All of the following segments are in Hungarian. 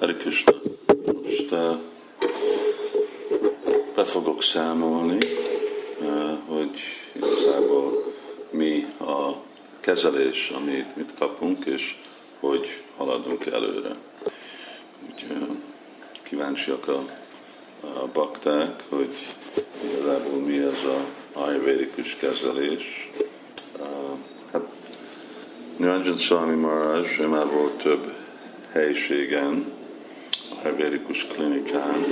Eriküst, most be fogok számolni, hogy igazából mi a kezelés, amit mit kapunk, és hogy haladunk előre. Úgy kíváncsiak a bakták, hogy igazából mi ez az ayurvédikus kezelés. Nandjan Shani Maharaj, ő már volt több helyiségen, ayurvédikus klinikán,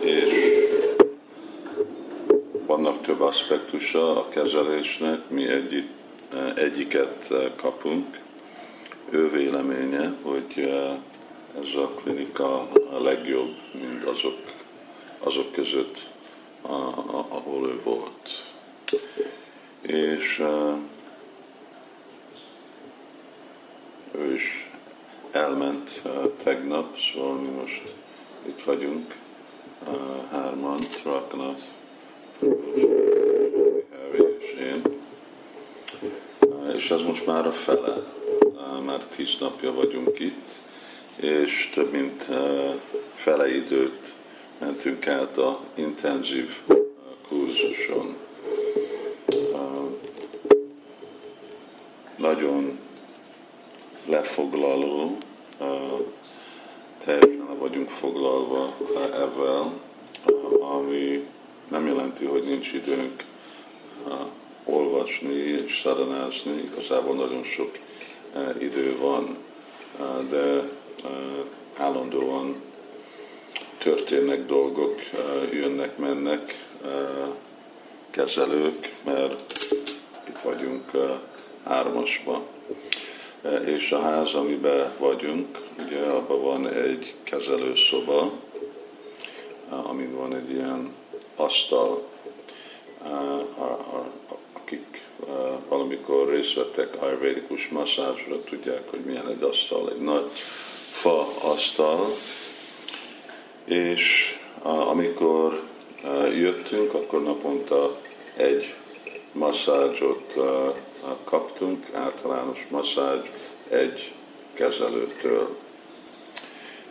és vannak több aspektusa a kezelésnek, mi egyiket kapunk. Ő véleménye, hogy ez a klinika a legjobb, mint azok között, ahol ő volt. És ő is elment tegnap, szóval mi most itt vagyunk, hárman, Rakna, Harry és én. És ez most már a fele, már 10 napja vagyunk itt, és több mint fele időt mentünk át a intenzív kurzuson. Nagyon lefoglaló, teljesen le vagyunk foglalva ezzel, ami nem jelenti, hogy nincs időnk olvasni és szadanázni, igazából nagyon sok idő van, de állandóan történnek dolgok, jönnek, mennek kezelők, mert itt vagyunk 3-asba. És a ház, amiben vagyunk, ugye abban van egy kezelőszoba, amin van egy ilyen asztal, akik valamikor részt vettek ayurvédikus masszázsra, tudják, hogy milyen egy asztal, egy nagy fa asztal, és amikor jöttünk, akkor naponta egy masszázsot kaptunk, általános masszázs egy kezelőtől.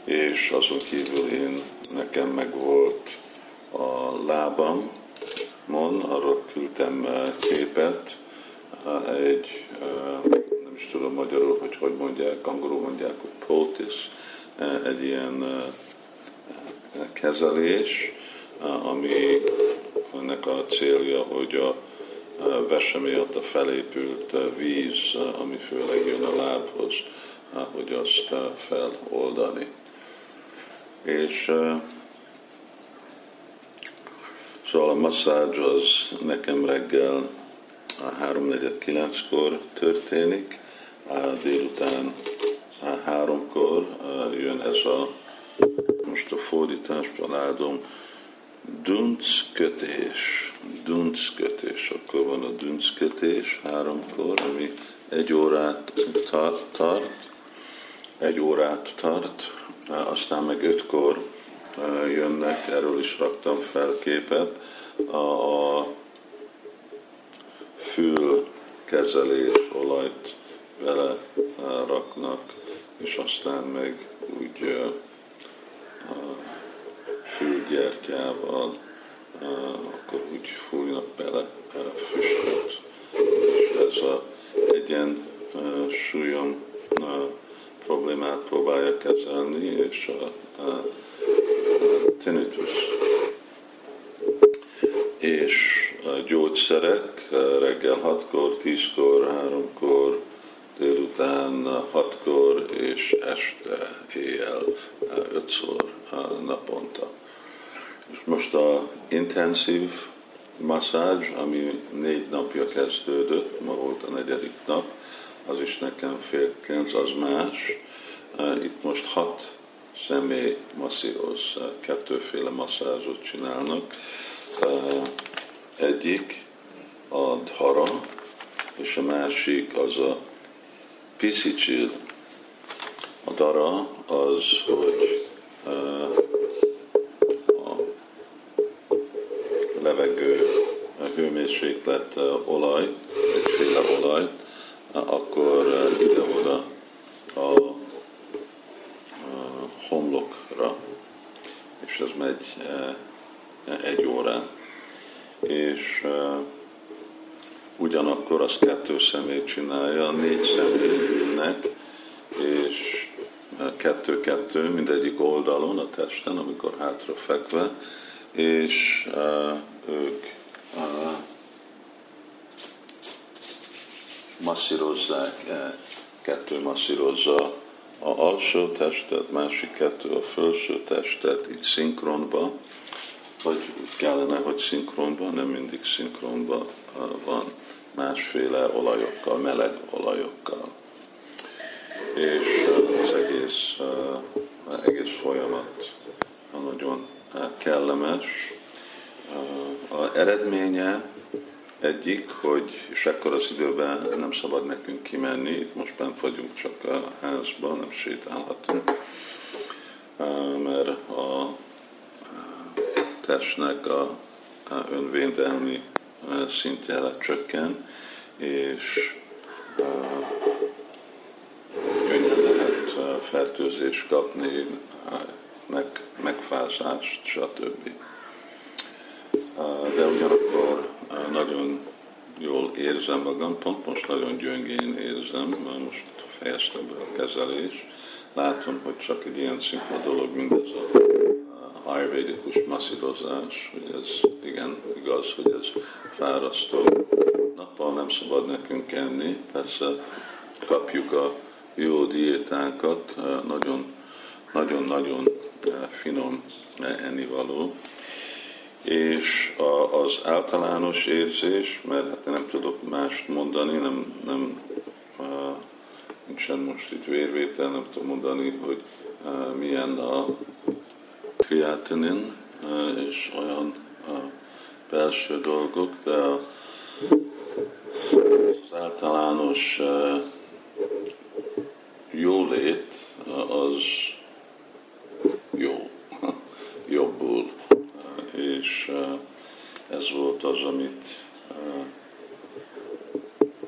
És azon kívül nekem megvolt a lábamon, arról küldtem képet, egy, nem is tudom magyarul, hogy mondják, angolul mondják, hogy poultice, egy ilyen kezelés, aminek a célja, hogy a vese miatt a felépült víz, ami főleg jön a lábhoz, hogy azt feloldani. És szóval a masszázs az nekem reggel 3:49-kor történik, délután 3-kor jön ez a, most a fordításban látom, dunckötés, akkor van a dunckötés 3-kor, ami 1 órát tart, aztán meg 5-kor jönnek, erről is raktam fel képet, a fülkezelés, olajt vele raknak, és aztán meg úgy fülgyertyával, akkor úgy fújnak bele füstöt, és ez egy ilyen súlyom problémát próbálja kezelni, és a tinnitus. És a gyógyszerek reggel 6-kor, 10-kor, 3-kor, délután 6-kor, és este éjjel 5-szor naponta. És most a intenzív masszázs, ami 4 napja kezdődött, ma volt a 4. nap, az is nekem 8:30, az más. Itt most 6 személy masszíroz, 2-féle masszázsot csinálnak. Egyik a dhara, és a másik az a piszicsil. A dhara az, hogy levegő hőmérséklet olaj, egyféle olaj, akkor ide-oda a homlokra, és ez megy egy órán, és ugyanakkor azt 2 személy csinálja, 4 személy ülnek, és 2-2 mindegyik oldalon a testen, amikor hátra fekve, és ők masszírozzák, 2 masszírozza a alsó testet, másik 2 a felső testet, így szinkronba, vagy úgy kellene, hogy szinkronban, nem mindig szinkronban van, másféle olajokkal, meleg olajokkal. És az egész folyamat nagyon kellemes. Az eredménye egyik, hogy és ekkor az időben nem szabad nekünk kimenni, itt most bent vagyunk csak a házban, nem sétálhatunk, mert a testnek a önvédelmi szintje lecsökken, és könnyen lehet fertőzést kapni, megfázást, stb. De ugyanakkor nagyon jól érzem magam, pont most nagyon gyöngén érzem, most fejeztem be a kezelést, látom, hogy csak egy ilyen szimpla dolog, mint ez a ayurvédikus masszírozás, hogy ez igen igaz, hogy ez fárasztó. Nappal nem szabad nekünk enni, persze kapjuk a jó diétánkat, nagyon-nagyon finom ennivaló, és az általános érzés, mert hát nem tudok mást mondani, nem nincsen most itt vérvétel, nem tudom mondani, hogy milyen a kreatinin, és olyan belső dolgok, de az általános jólét az jó, jobbul, és ez volt az, amit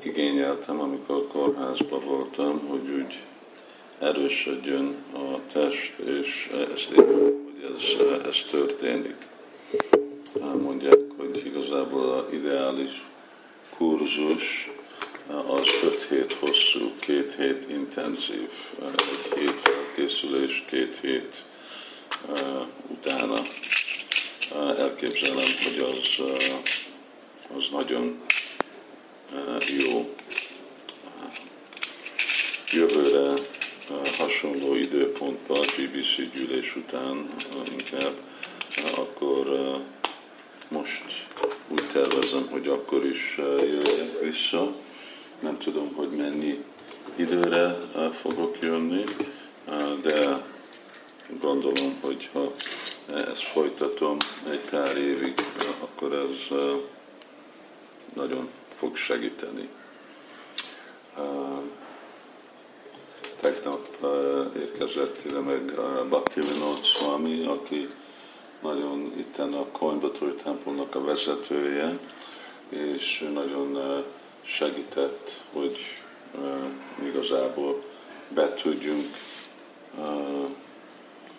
igényeltem, amikor kórházban voltam, hogy úgy erősödjön a test, és ezt értem, hogy ez történik. Mondják, hogy igazából az ideális kurzus az 5 hét hosszú, 2 hét intenzív, 1 hét felkészülés, 2 hét utána. Elképzelem, hogy az nagyon jó. Jövőre hasonló időpontban, a PBC gyűlés után inkább, akkor most úgy tervezem, hogy akkor is jöjjek vissza. Nem tudom, hogy mennyi időre fogok jönni, de gondolom, hogy ha ezt folytatom egy pár évig, akkor ez nagyon fog segíteni. Tegnap érkezett ide meg Bakki Vinod, aki nagyon itten a Coimbatore templomnak a vezetője, és nagyon segített, hogy igazából be tudjunk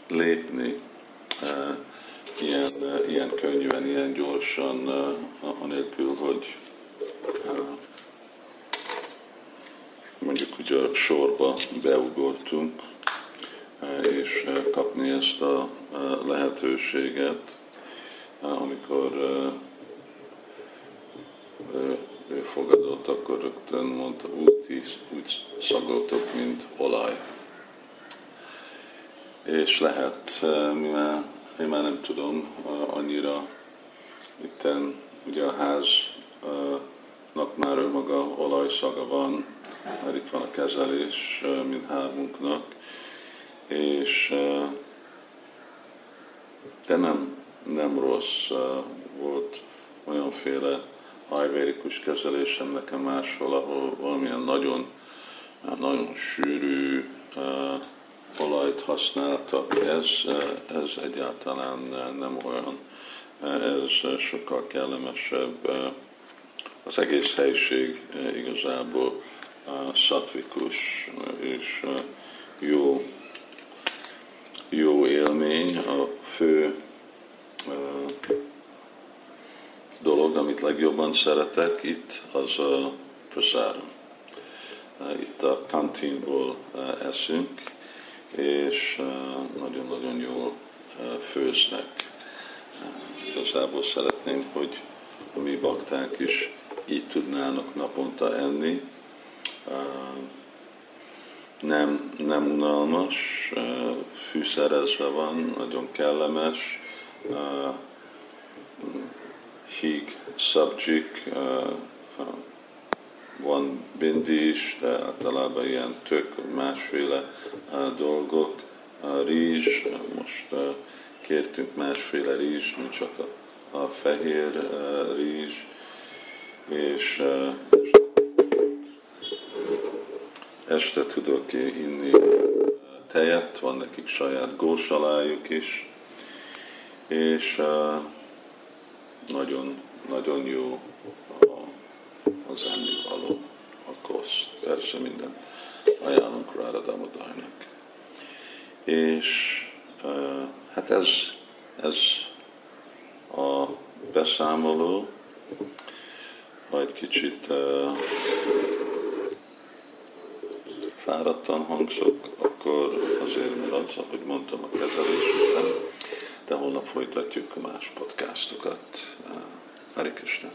lépni ilyen könnyűen, ilyen gyorsan, anélkül, hogy mondjuk ugye a sorba beugortunk, és kapni ezt a lehetőséget, amikor ő fogadott, akkor rögtön mondta, úgy szagoltok, mint olaj. És lehet, mivel én már nem tudom annyira, itten ugye a háznak már önmaga olajszaga van, mert itt van a kezelés mindhármunknak, és de nem rossz volt olyanféle ayurvédikus kezelésem nekem máshol, ahol valamilyen nagyon sűrű olajt használtak. Ez egyáltalán nem olyan. Ez sokkal kellemesebb. Az egész helység igazából szatvikus és jó jó élmény, a fő dolog, amit legjobban szeretek itt, az a prasáram. Itt a kantínból eszünk, és nagyon-nagyon jól főznek. Igazából szeretnénk, hogy a mi bakták is így tudnának naponta enni. Nem unalmas, fűszerezve van, nagyon kellemes, híg szabcsik, van bindi is, de általában ilyen tök másféle dolgok, rizs, most kértünk másféle rizs, mint csak a fehér rizs, és este tudok inni tejet, van nekik saját gósalájuk is, és nagyon jó az ennivaló, a koszt. Persze minden ajánlunk Ráradamadarnak. És hát ez a beszámoló, ha egy kicsit fáradtan hangzok, akkor azért, mert az, ahogy mondtam, a kezelés után, de holnap folytatjuk a más podcastokat. Hare Krishna!